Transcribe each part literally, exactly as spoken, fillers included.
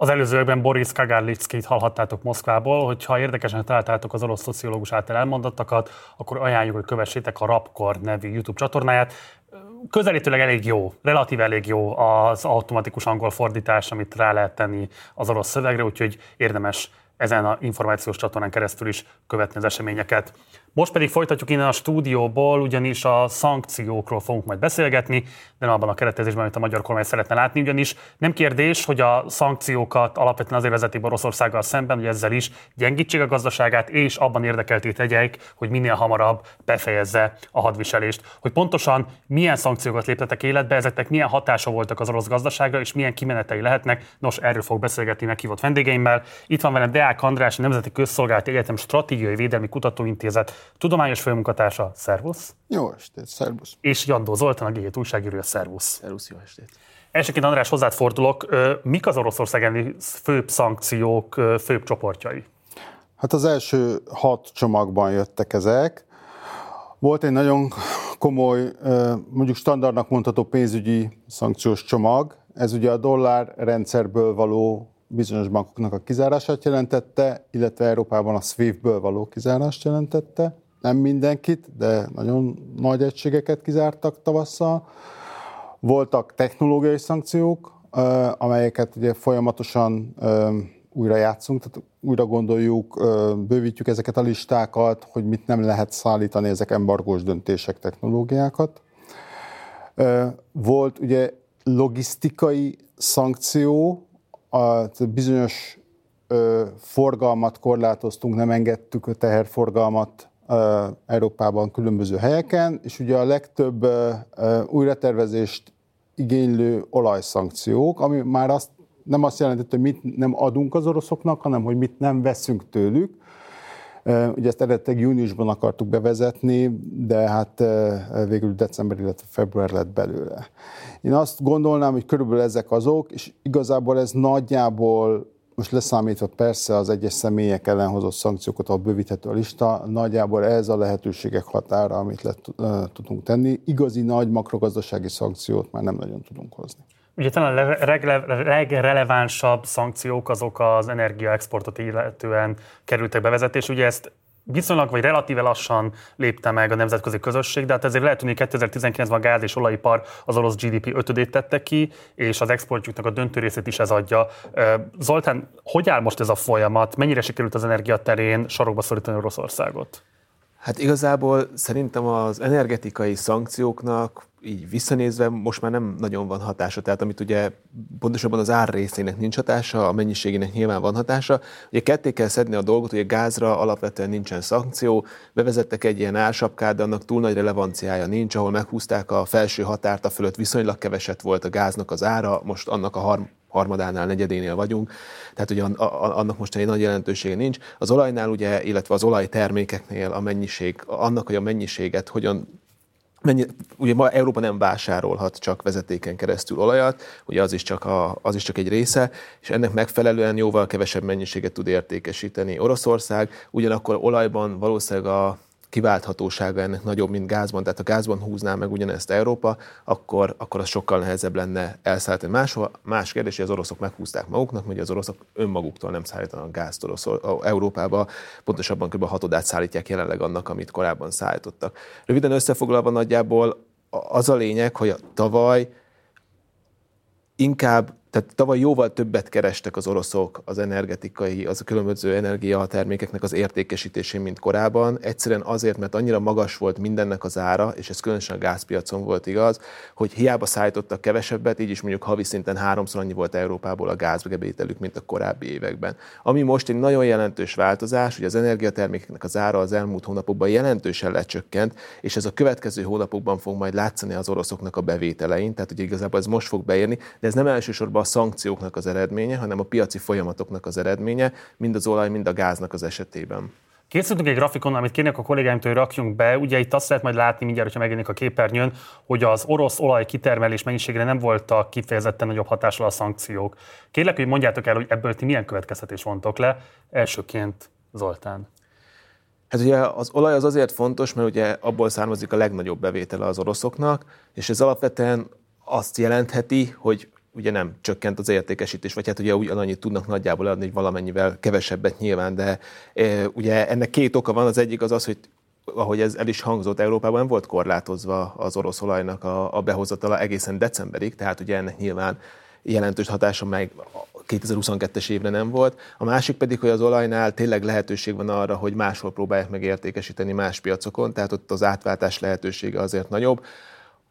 Az előzőekben Boris Kagarlickit hallhattátok Moszkvából, hogyha érdekesen találtátok az orosz szociológus által elmondottakat, akkor ajánljuk, hogy kövessétek a Rabkor nevű YouTube csatornáját. Közelítőleg elég jó, relatív elég jó az automatikus angol fordítás, amit rá lehet tenni az orosz szövegre, úgyhogy érdemes ezen a információs csatornán keresztül is követni az eseményeket. Most pedig folytatjuk innen a stúdióból, ugyanis a szankciókról fogunk majd beszélgetni, de nem abban a keretezésben, amit a magyar kormány szeretne látni, ugyanis nem kérdés, hogy a szankciókat alapvetően azért vezetik Oroszországgal szemben, hogy ezzel is gyengítsék a gazdaságát, és abban érdekelté tegyék, hogy minél hamarabb befejezze a hadviselést. Hogy pontosan milyen szankciókat léptetek életbe, ezeknek milyen hatása voltak az orosz gazdaságra, és milyen kimenetei lehetnek, nos, erről fogok beszélgetni meghívott vendégeimmel. Itt van velem Deák András, a Nemzeti Közszolgálati Egyetem Stratégiai Védelmi Kutatóintézet tudományos főmunkatársa, szervusz. Jó estét, szervusz. És Jandó Zoltán, a G hét újságírója, szervusz. Szervusz, jó estét. Elsőként András, hozzád fordulok. Mik az Oroszország főbb szankciók, főbb csoportjai? Hát az első hat csomagban jöttek ezek. Volt egy nagyon komoly, mondjuk standardnak mondható pénzügyi szankciós csomag. Ez ugye a dollár rendszerből való bizonyos bankoknak a kizárását jelentette, illetve Európában a swiftből való kizárást jelentette. Nem mindenkit, de nagyon nagy egységeket kizártak tavasszal. Voltak technológiai szankciók, amelyeket ugye folyamatosan újra játszunk, tehát újra gondoljuk, bővítjük ezeket a listákat, hogy mit nem lehet szállítani, ezek embargós döntések, technológiákat. Volt ugye logisztikai szankció, a bizonyos ö, forgalmat korlátoztunk, nem engedtük a teherforgalmat ö, Európában különböző helyeken, és ugye a legtöbb ö, ö, újratervezést igénylő olajszankciók, ami már azt, nem azt jelentett, hogy mit nem adunk az oroszoknak, hanem hogy mit nem veszünk tőlük. Ö, ugye ezt eredetileg júniusban akartuk bevezetni, de hát ö, végül december, illetve február lett belőle. Én azt gondolnám, hogy körülbelül ezek azok, és igazából ez nagyjából, most leszámítva persze az egyes személyek ellen hozott szankciókat, a bővíthető a lista, nagyjából ez a lehetőségek határa, amit le tudunk tenni. Igazi nagy makrogazdasági szankciót már nem nagyon tudunk hozni. Ugye talán a legrelevánsabb szankciók azok az energiaexportot illetően kerültek bevezetés, ugye ezt viszonylag vagy relatíve lassan lépte meg a nemzetközi közösség, de hát ezért lehet tűnni, hogy kétezer-tizenkilencben a gáz és olajipar az orosz gé dé pé ötödét tette ki, és az exportjuknak a döntő részét is ez adja. Zoltán, hogy áll most ez a folyamat? Mennyire sikerült az energiaterén sarokba szorítani Oroszországot? Hát igazából szerintem az energetikai szankcióknak így visszanézve most már nem nagyon van hatása, tehát amit ugye pontosabban az ár részének nincs hatása, a mennyiségének nyilván van hatása. Ugye ketté kell szedni a dolgot, hogy a gázra alapvetően nincsen szankció, bevezettek egy ilyen ársapkát, de annak túl nagy relevanciája nincs, ahol meghúzták a felső határt, a fölött viszonylag keveset volt a gáznak az ára, most annak a harm- harmadánál, negyedénél vagyunk, tehát ugye annak most egy nagy jelentősége nincs. Az olajnál ugye, illetve az olajtermékeknél a mennyiség, annak, hogy a mennyiséget hogyan Mennyi, ugye ma Európa nem vásárolhat csak vezetéken keresztül olajat, ugye az is, csak a, az is csak egy része, és ennek megfelelően jóval kevesebb mennyiséget tud értékesíteni Oroszország, ugyanakkor olajban valószínűleg a kiválthatósága ennek nagyobb, mint gázban, tehát ha gázban húzná meg ugyanezt Európa, akkor, akkor az sokkal nehezebb lenne elszállítani máshol. Más kérdés, hogy az oroszok meghúzták maguknak, mert az oroszok önmaguktól nem szállítanak gázt Európába, pontosabban kb. A hatodát szállítják jelenleg annak, amit korábban szállítottak. Röviden összefoglalva nagyjából az a lényeg, hogy a tavaly inkább, tehát tavaly jóval többet kerestek az oroszok az energetikai, az a különböző energiatermékeknek az értékesítésén, mint korábban. Egyszerűen azért, mert annyira magas volt mindennek az ára, és ez különösen a gázpiacon volt igaz, hogy hiába szállítottak kevesebbet, így is mondjuk havi szinten háromszor annyi volt Európából a gázbevételük, mint a korábbi években. Ami most egy nagyon jelentős változás, hogy az energiatermékeknek az ára az elmúlt hónapokban jelentősen lecsökkent, és ez a következő hónapokban fog majd látszani az oroszoknak a bevételein, tehát ugye igazából ez most fog beérni, de ez nem elsősorban a szankcióknak az eredménye, hanem a piaci folyamatoknak az eredménye, mind az olaj, mind a gáznak az esetében. Készültünk egy grafikon, amit kérnek a kollégáimtól, hogy rakjunk be. Ugye itt azt lehet majd látni mindjárt, hogyha megjelenik a képernyőn, hogy az orosz olaj kitermelés mennyiségre nem voltak kifejezetten nagyobb hatással a szankciók. Kérlek, hogy mondjátok el, hogy ebből ti milyen következtetés vontok le. Elsőként Zoltán. Hát ugye az olaj az azért fontos, mert ugye abból származik a legnagyobb bevétele az oroszoknak, és ez alapvetően azt jelentheti, hogy ugye nem csökkent az értékesítés, vagy hát ugye ugyanannyit tudnak nagyjából adni, hogy valamennyivel kevesebbet nyilván, de e, ugye ennek két oka van, az egyik az az, hogy ahogy ez el is hangzott, Európában nem volt korlátozva az orosz olajnak a, a behozatala egészen decemberig, tehát ugye ennek nyilván jelentős hatása meg kétezer-huszonkettes évre nem volt. A másik pedig, hogy az olajnál tényleg lehetőség van arra, hogy máshol próbálják meg értékesíteni más piacokon, tehát ott az átváltás lehetősége azért nagyobb.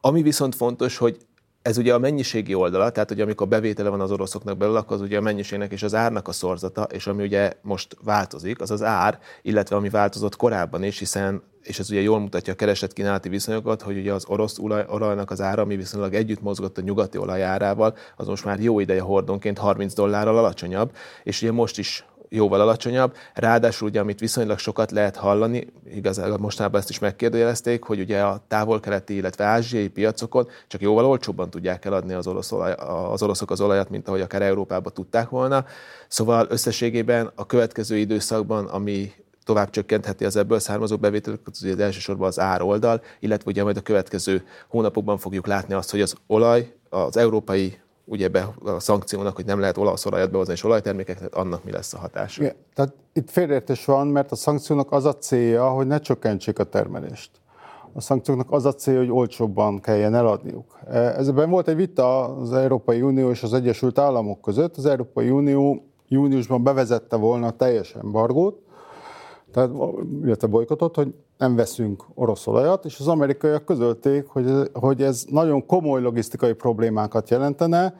Ami viszont fontos, hogy ez ugye a mennyiségi oldala, tehát hogy amikor bevétele van az oroszoknak belőle, akkor az ugye a mennyiségnek és az árnak a szorzata, és ami ugye most változik, az az ár, illetve ami változott korábban is, hiszen, és ez ugye jól mutatja a kereslet-kínálati viszonyokat, hogy ugye az orosz olajnak az ára, ami viszonylag együtt mozgott a nyugati olaj árával, az most már jó ideje hordonként harminc dollárral alacsonyabb, és ugye most is jóval alacsonyabb, ráadásul ugye, amit viszonylag sokat lehet hallani, igazából mostanában ezt is megkérdőjelezték, hogy ugye a távol-keleti, illetve ázsiai piacokon csak jóval olcsóbban tudják eladni az, orosz olaj, az oroszok az olajat, mint ahogy akár Európában tudták volna. Szóval összességében a következő időszakban, ami tovább csökkentheti az ebből származó bevételeket, az elsősorban az ároldal, illetve ugye majd a következő hónapokban fogjuk látni azt, hogy az olaj, az európai ugye be a szankciónak, hogy nem lehet olasz olajat behozni és olajtermékeket, annak mi lesz a hatása. Igen, tehát itt félreértés van, mert a szankciónak az a célja, hogy ne csökkentsék a termelést. A szankcióknak az a célja, hogy olcsóbban kelljen eladniuk. Ezben volt egy vita az Európai Unió és az Egyesült Államok között. Az Európai Unió júniusban bevezette volna a teljes embargót, tehát, illetve bojkottot, hogy nem veszünk orosz olajat, és az amerikaiak közölték, hogy, hogy ez nagyon komoly logisztikai problémákat jelentene,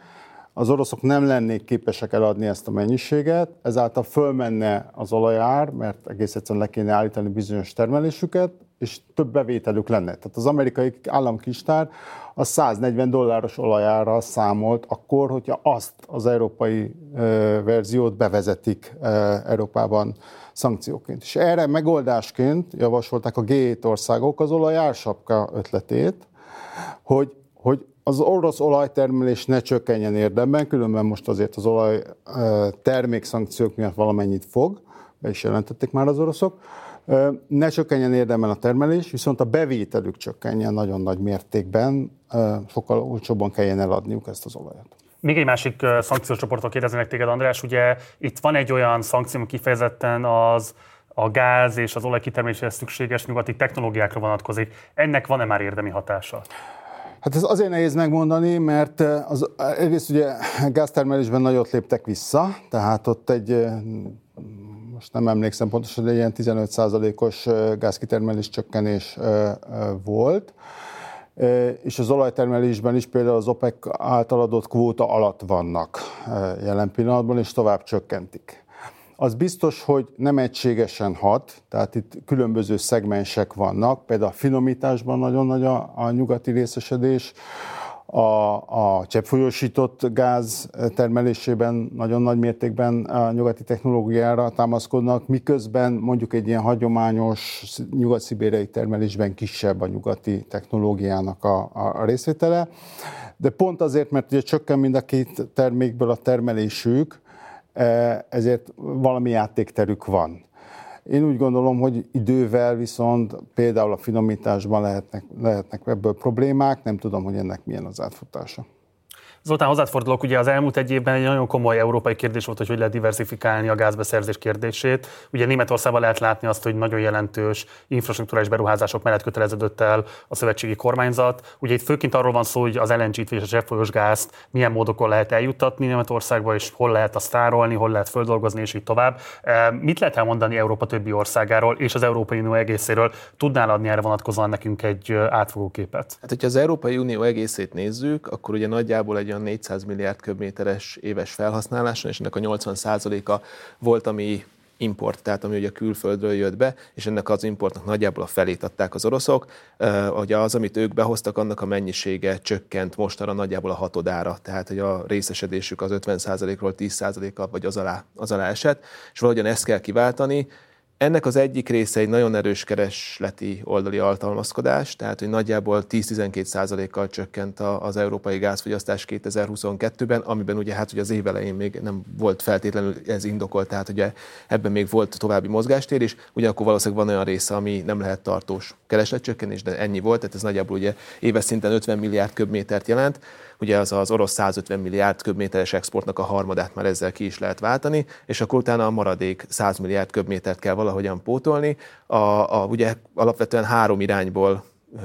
az oroszok nem lennék képesek eladni ezt a mennyiséget, ezáltal fölmenne az olajár, mert egész egyszerűen le kéne állítani bizonyos termelésüket, és több bevételük lenne. Tehát az amerikai államkincstár a száznegyven dolláros olajárral számolt akkor, hogyha azt az európai e, verziót bevezetik e, Európában szankcióként. És erre megoldásként javasolták a gé hét országok az olajársapka ötletét, hogy, hogy az orosz olajtermelés ne csökkenjen érdemben, különben most azért az olajtermék szankciók miatt valamennyit fog, be is jelentették már az oroszok, ne csökkenjen érdemben a termelés, viszont a bevételük csökkenjen nagyon nagy mértékben, sokkal olcsóbban kelljen eladniuk ezt az olajat. Még egy másik szankciós csoportról kérdeznének téged, András, ugye itt van egy olyan szankció, kifejezetten az a gáz és az olaj kitermeléséhez szükséges nyugati technológiákra vonatkozik. Ennek van-e már érdemi hatása? Hát ez azért nehéz megmondani, mert az, egyrészt ugye gáztermelésben nagyot léptek vissza, tehát ott egy, most nem emlékszem pontosan, de ilyen tizenöt százalékos gázkitermelés csökkenés volt, és az olajtermelésben is például az OPEC által adott kvóta alatt vannak jelen pillanatban, és tovább csökkentik. Az biztos, hogy nem egységesen hat, tehát itt különböző szegmensek vannak, például a finomításban nagyon nagy a, a nyugati részesedés, a, a cseppfolyósított gáz termelésében nagyon nagy mértékben a nyugati technológiára támaszkodnak, miközben mondjuk egy ilyen hagyományos nyugat-szibériai termelésben kisebb a nyugati technológiának a, a részvétele. De pont azért, mert ugye csökken mind a két termékből a termelésük, ezért valami játékterük van. Én úgy gondolom, hogy idővel viszont például a finomításban lehetnek, lehetnek ebből problémák, nem tudom, hogy ennek milyen az átfutása. Zoltán, hozzád fordulok, ugye az elmúlt egy évben egy nagyon komoly európai kérdés volt, hogy hogy lehet diversifikálni a gázbeszerzés kérdését. Ugye Németországban lehet látni azt, hogy nagyon jelentős infrastruktúrális beruházások mellett köteleződött el a szövetségi kormányzat. Ugye itt főként arról van szó, hogy az el en gét és a cseppfolyós gázt milyen módokon lehet eljuttatni Németországba, és hol lehet azt tárolni, hol lehet földolgozni, és így tovább. Mit lehet elmondani Európa többi országáról és az Európai Unió egészéről? Tudnál adni erre vonatkozóan nekünk egy átfogó képet? Hát, hogyha az Európai Unió egészét nézzük, akkor ugye nagyjából egy olyan négyszáz milliárd köbméteres éves felhasználáson, és ennek a nyolcvan százaléka volt, ami import, tehát ami ugye külföldről jött be, és ennek az importnak nagyjából a felét adták az oroszok. Ugye az, amit ők behoztak, annak a mennyisége csökkent mostanra nagyjából a hatodára, tehát hogy a részesedésük az ötven százalékról tíz százaléka vagy az alá, az alá esett, és valahogyan ezt kell kiváltani. Ennek az egyik része egy nagyon erős keresleti oldali alkalmazkodás, tehát hogy nagyjából tíz-tizenkét százalékkal csökkent az európai gázfogyasztás kétezer-huszonkettőben, amiben ugye hát ugye az év elején még nem volt feltétlenül ez indokolt, tehát ugye ebben még volt további mozgástér is, ugyanakkor valószínűleg van olyan része, ami nem lehet tartós keresletcsökkenés, de ennyi volt, tehát ez nagyjából ugye éves szinten ötven milliárd köbmétert jelent. ugye az az orosz százötven milliárd köbméteres exportnak a harmadát már ezzel ki is lehet váltani, és akkor utána a maradék száz milliárd köbmétert kell valahogyan pótolni. A, a, ugye alapvetően három irányból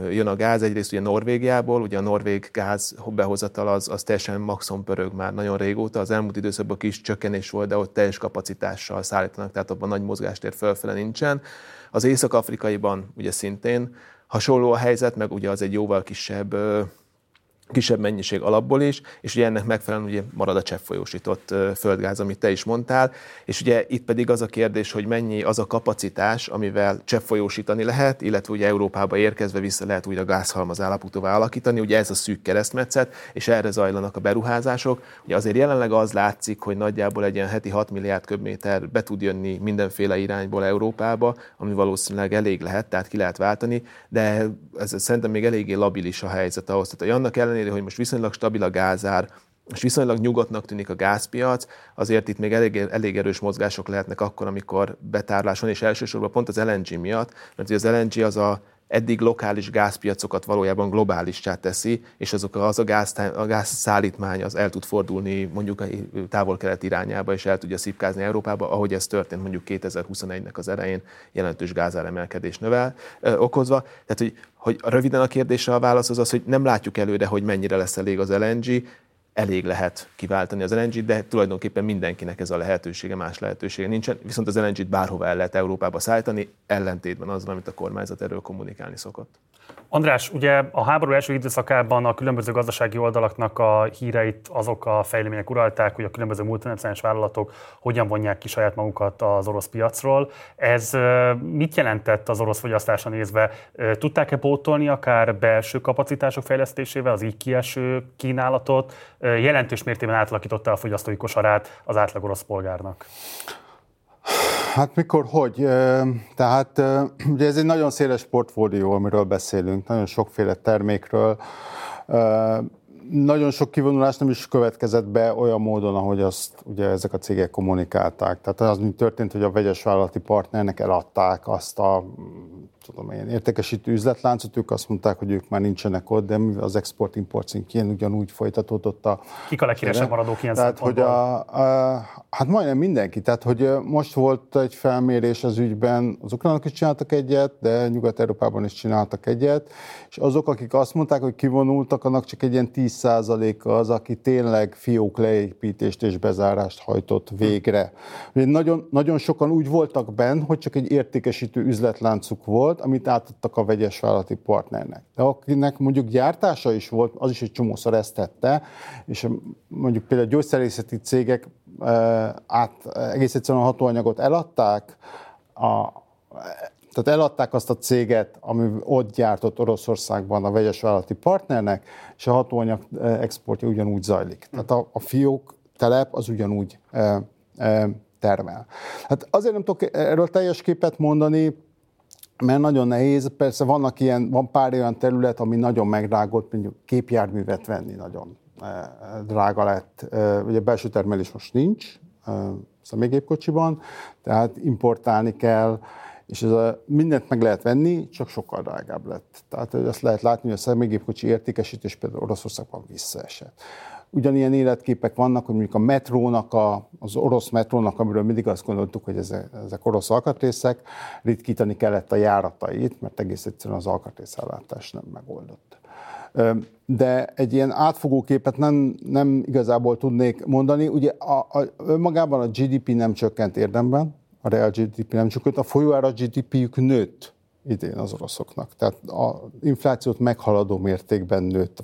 jön a gáz, egyrészt ugye Norvégiából, ugye a norvég gáz behozatal az, az teljesen maxon pörög már nagyon régóta, az elmúlt időszakban kis csökkenés volt, de ott teljes kapacitással szállítanak, tehát abban nagy mozgástér fölfele nincsen. Az észak-afrikaiban ugye szintén hasonló a helyzet, meg ugye az egy jóval kisebb, kisebb mennyiség alapból is, és ugye ennek megfelelően ugye marad a cseppfolyósított földgáz, amit te is mondtál, és ugye itt pedig az a kérdés, hogy mennyi az a kapacitás, amivel cseppfolyósítani lehet, illetve ugye Európába érkezve vissza lehet újra gázhalmaz állapotúvá alakítani, ugye ez a szűk keresztmetszet, és erre zajlanak a beruházások. Ugye azért jelenleg az látszik, hogy nagyjából egy ilyen heti hat milliárd köbméter be tud jönni mindenféle irányból Európába, ami valószínűleg elég lehet, tehát ki lehet váltani, de ez szerintem még eléggé labilis a helyzet ahhoz, tehát annak ellen hogy most viszonylag stabil a gázár, és viszonylag nyugodtnak tűnik a gázpiac, azért itt még elég, elég erős mozgások lehetnek akkor, amikor betárlás van, és elsősorban pont az el en gé miatt, mert az el en gé az a eddig lokális gázpiacokat valójában globálissá teszi, és azok az a, gáz, a gázszállítmány az el tud fordulni mondjuk a távol-kelet irányába, és el tudja szipkázni Európába, ahogy ez történt mondjuk kétezer-huszonegynek az elején jelentős gázáremelkedés növel, ö, okozva. Tehát, hogy, hogy röviden a kérdésre a válasz az az, hogy nem látjuk előre, hogy mennyire lesz elég az el en gé, elég lehet kiváltani az el en gét, de tulajdonképpen mindenkinek ez a lehetősége, más lehetősége nincsen, viszont az el en gét bárhova el lehet Európába szállítani, ellentétben azzal, amit a kormányzat erről kommunikálni szokott. András, ugye a háború első időszakában a különböző gazdasági oldalaknak a híreit azok a fejlemények uralták, hogy a különböző multinacionális vállalatok hogyan vonják ki saját magukat az orosz piacról. Ez mit jelentett az orosz fogyasztásra nézve? Tudták-e pótolni akár belső kapacitások fejlesztésével az így kieső kínálatot? Jelentős mértében átalakította a fogyasztói kosarát az átlag orosz polgárnak? Hát mikor, hogy? Tehát ugye ez egy nagyon széles portfólió, amiről beszélünk, nagyon sokféle termékről. Nagyon sok kivonulás nem is következett be olyan módon, ahogy azt ugye ezek a cégek kommunikálták. Tehát az úgy történt, hogy a vegyes vállalati partnernek eladták azt a tudom én, értékesítő üzletláncot, ők azt mondták, hogy ők már nincsenek ott, de az export-import szintjén ugyanúgy folytatódott a... Kik a legkívesebb maradók ilyen tehát, hogy a, a, hát majdnem mindenki. Tehát, hogy most volt egy felmérés az ügyben, az ukránok is csináltak egyet, de Nyugat-Európában is csináltak egyet, és azok, akik azt mondták, hogy kivonultak, annak csak egy ilyen tíz százaléka az, aki tényleg fiók leépítést és bezárást hajtott végre. Nagyon, nagyon sokan úgy voltak benn, hogy csak egy értékesítő üzletláncuk volt, amit átadtak a vegyes vállalati partnernek. De akinek mondjuk gyártása is volt, az is egy csomószor ezt tette, és mondjuk például gyógyszerészeti cégek át, egész egyszerűen a hatóanyagot eladták, a, tehát eladták azt a céget, ami ott gyártott Oroszországban a vegyes vállalati partnernek, és a hatóanyag exportja ugyanúgy zajlik. Tehát a, a fiók telep az ugyanúgy e, e, termel. Hát azért nem tudok erről teljes képet mondani, mert nagyon nehéz, persze vannak ilyen, van pár olyan terület, ami nagyon megdrágult, mondjuk képjárművet venni nagyon drága lett. Ugye belső termelés most nincs személygépkocsiban, tehát importálni kell, és ez a, mindent meg lehet venni, csak sokkal drágább lett. Tehát azt lehet látni, hogy a személygépkocsi értékesítés például Oroszországban visszaesett. Ugyanilyen életképek vannak, hogy mondjuk a metrónak, a, az orosz metrónak, amiről mindig azt gondoltuk, hogy ezek, ezek orosz alkatrészek, ritkítani kellett a járatait, mert egész egyszerűen az alkatrészellátás nem megoldott. De egy ilyen átfogó képet nem, nem igazából tudnék mondani. Ugye a, a, önmagában a gé dé pé nem csökkent érdemben, a real gé dé pé nem csökkent, a folyóára gé dé péjük nőtt idén az oroszoknak. Tehát az inflációt meghaladó mértékben nőtt.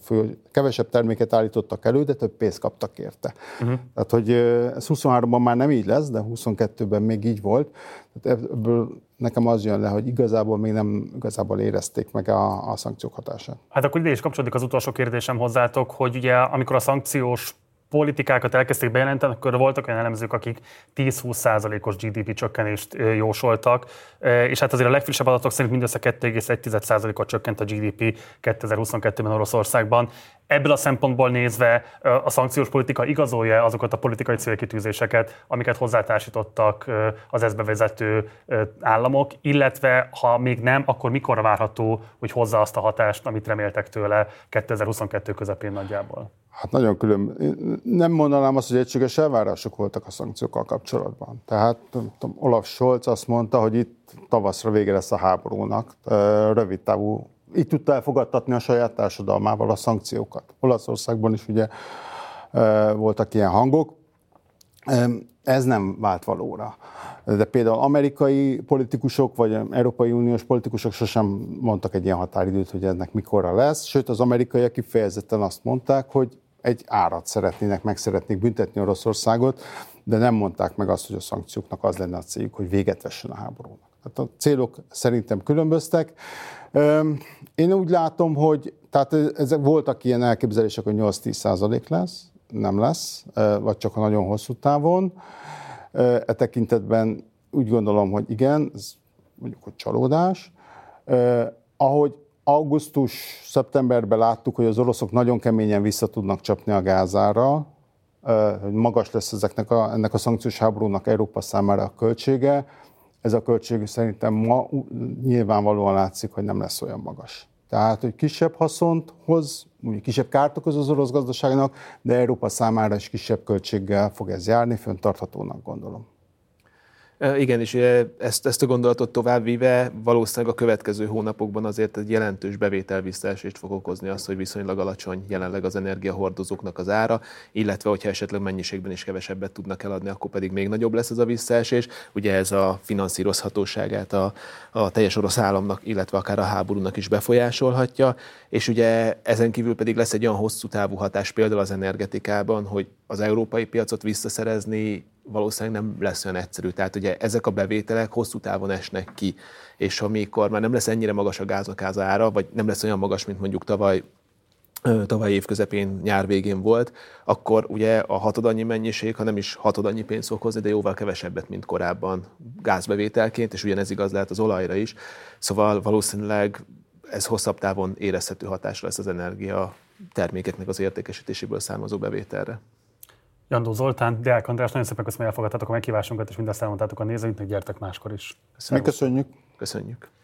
Kevesebb terméket állítottak elő, de több pénzt kaptak érte. Uh-huh. Tehát, hogy ez huszonháromban már nem így lesz, de huszonkettőben még így volt. Tehát ebből nekem az jön le, hogy igazából még nem igazából érezték meg a, a szankciók hatását. Hát akkor ide is kapcsolódik az utolsó kérdésem hozzátok, hogy ugye amikor a szankciós politikákat elkezdték bejelenteni, akkor voltak olyan elemzők, akik tíz-húsz százalékos gé dé pé csökkenést jósoltak, és hát azért a legfrissebb adatok szerint mindössze kettő egész egy százalékot csökkent a gé dé pé kétezer-huszonkettőben Oroszországban. Ebből a szempontból nézve a szankciós politika igazolja azokat a politikai célkitűzéseket, amiket hozzátársítottak az ezt bevezető államok, illetve ha még nem, akkor mikor várható, hogy hozza azt a hatást, amit reméltek tőle kétezer-huszonkettő közepén nagyjából? Hát nagyon külön, nem mondanám azt, hogy egységes elvárások voltak a szankciókkal kapcsolatban. Tehát tudom, Olaf Scholz azt mondta, hogy itt tavaszra vége lesz a háborúnak, rövid távú. Így tudta elfogadtatni a saját társadalmával a szankciókat. Olaszországban is ugye voltak ilyen hangok. Ez nem vált valóra. De például amerikai politikusok, vagy európai uniós politikusok sosem mondtak egy ilyen határidőt, hogy ennek mikorra lesz. Sőt, az amerikaiak kifejezetten azt mondták, hogy egy árat szeretnének, meg szeretnék büntetni Oroszországot, de nem mondták meg azt, hogy a szankcióknak az lenne a céljuk, hogy véget vessen a háborúnak. Tehát a célok szerintem különböztek. Én úgy látom, hogy tehát ezek voltak ilyen elképzelések, hogy nyolc-tíz százalék lesz, nem lesz, vagy csak a nagyon hosszú távon. E tekintetben úgy gondolom, hogy igen, ez mondjuk, hogy csalódás. Ahogy augusztus-szeptemberben láttuk, hogy az oroszok nagyon keményen vissza tudnak csapni a Gázára, hogy magas lesz ezeknek a, ennek a szankciós háborúnak Európa számára a költsége, ez a költség szerintem ma nyilvánvalóan látszik, hogy nem lesz olyan magas. Tehát, hogy kisebb haszont hoz, mondjuk kisebb kárt okoz az orosz gazdaságnak, de Európa számára is kisebb költséggel fog ez járni, fenntarthatónak gondolom. Igen, és ezt, ezt a gondolatot továbbvive valószínűleg a következő hónapokban azért egy jelentős bevételvisszaesést fog okozni az, hogy viszonylag alacsony jelenleg az energiahordozóknak az ára, illetve hogyha esetleg mennyiségben is kevesebbet tudnak eladni, akkor pedig még nagyobb lesz ez a visszaesés. Ugye ez a finanszírozhatóságát a, a teljes orosz államnak, illetve akár a háborúnak is befolyásolhatja, és ugye ezen kívül pedig lesz egy olyan hosszú távú hatás például az energetikában, hogy az európai piacot visszaszerezni valószínűleg nem lesz olyan egyszerű. Tehát ugye ezek a bevételek hosszú távon esnek ki, és amikor már nem lesz ennyire magas a gáznak az ára, vagy nem lesz olyan magas, mint mondjuk tavaly, tavaly év közepén, nyár végén volt, akkor ugye a hatod annyi mennyiség, ha nem is hatod annyi pénzt fog hozni, de jóval kevesebbet, mint korábban gázbevételként, és ugyanez igaz lehet az olajra is. Szóval valószínűleg ez hosszabb távon érezhető hatásra lesz az energia termékeknek az értékesítéséből származó bevételre. Jandó Zoltán, Deák András, nagyon szépen köszönöm, hogy elfogadtátok a meghívásunkat, és mindezt elmondtátok a nézőinknek, gyertek máskor is. Köszönjük. Köszönjük.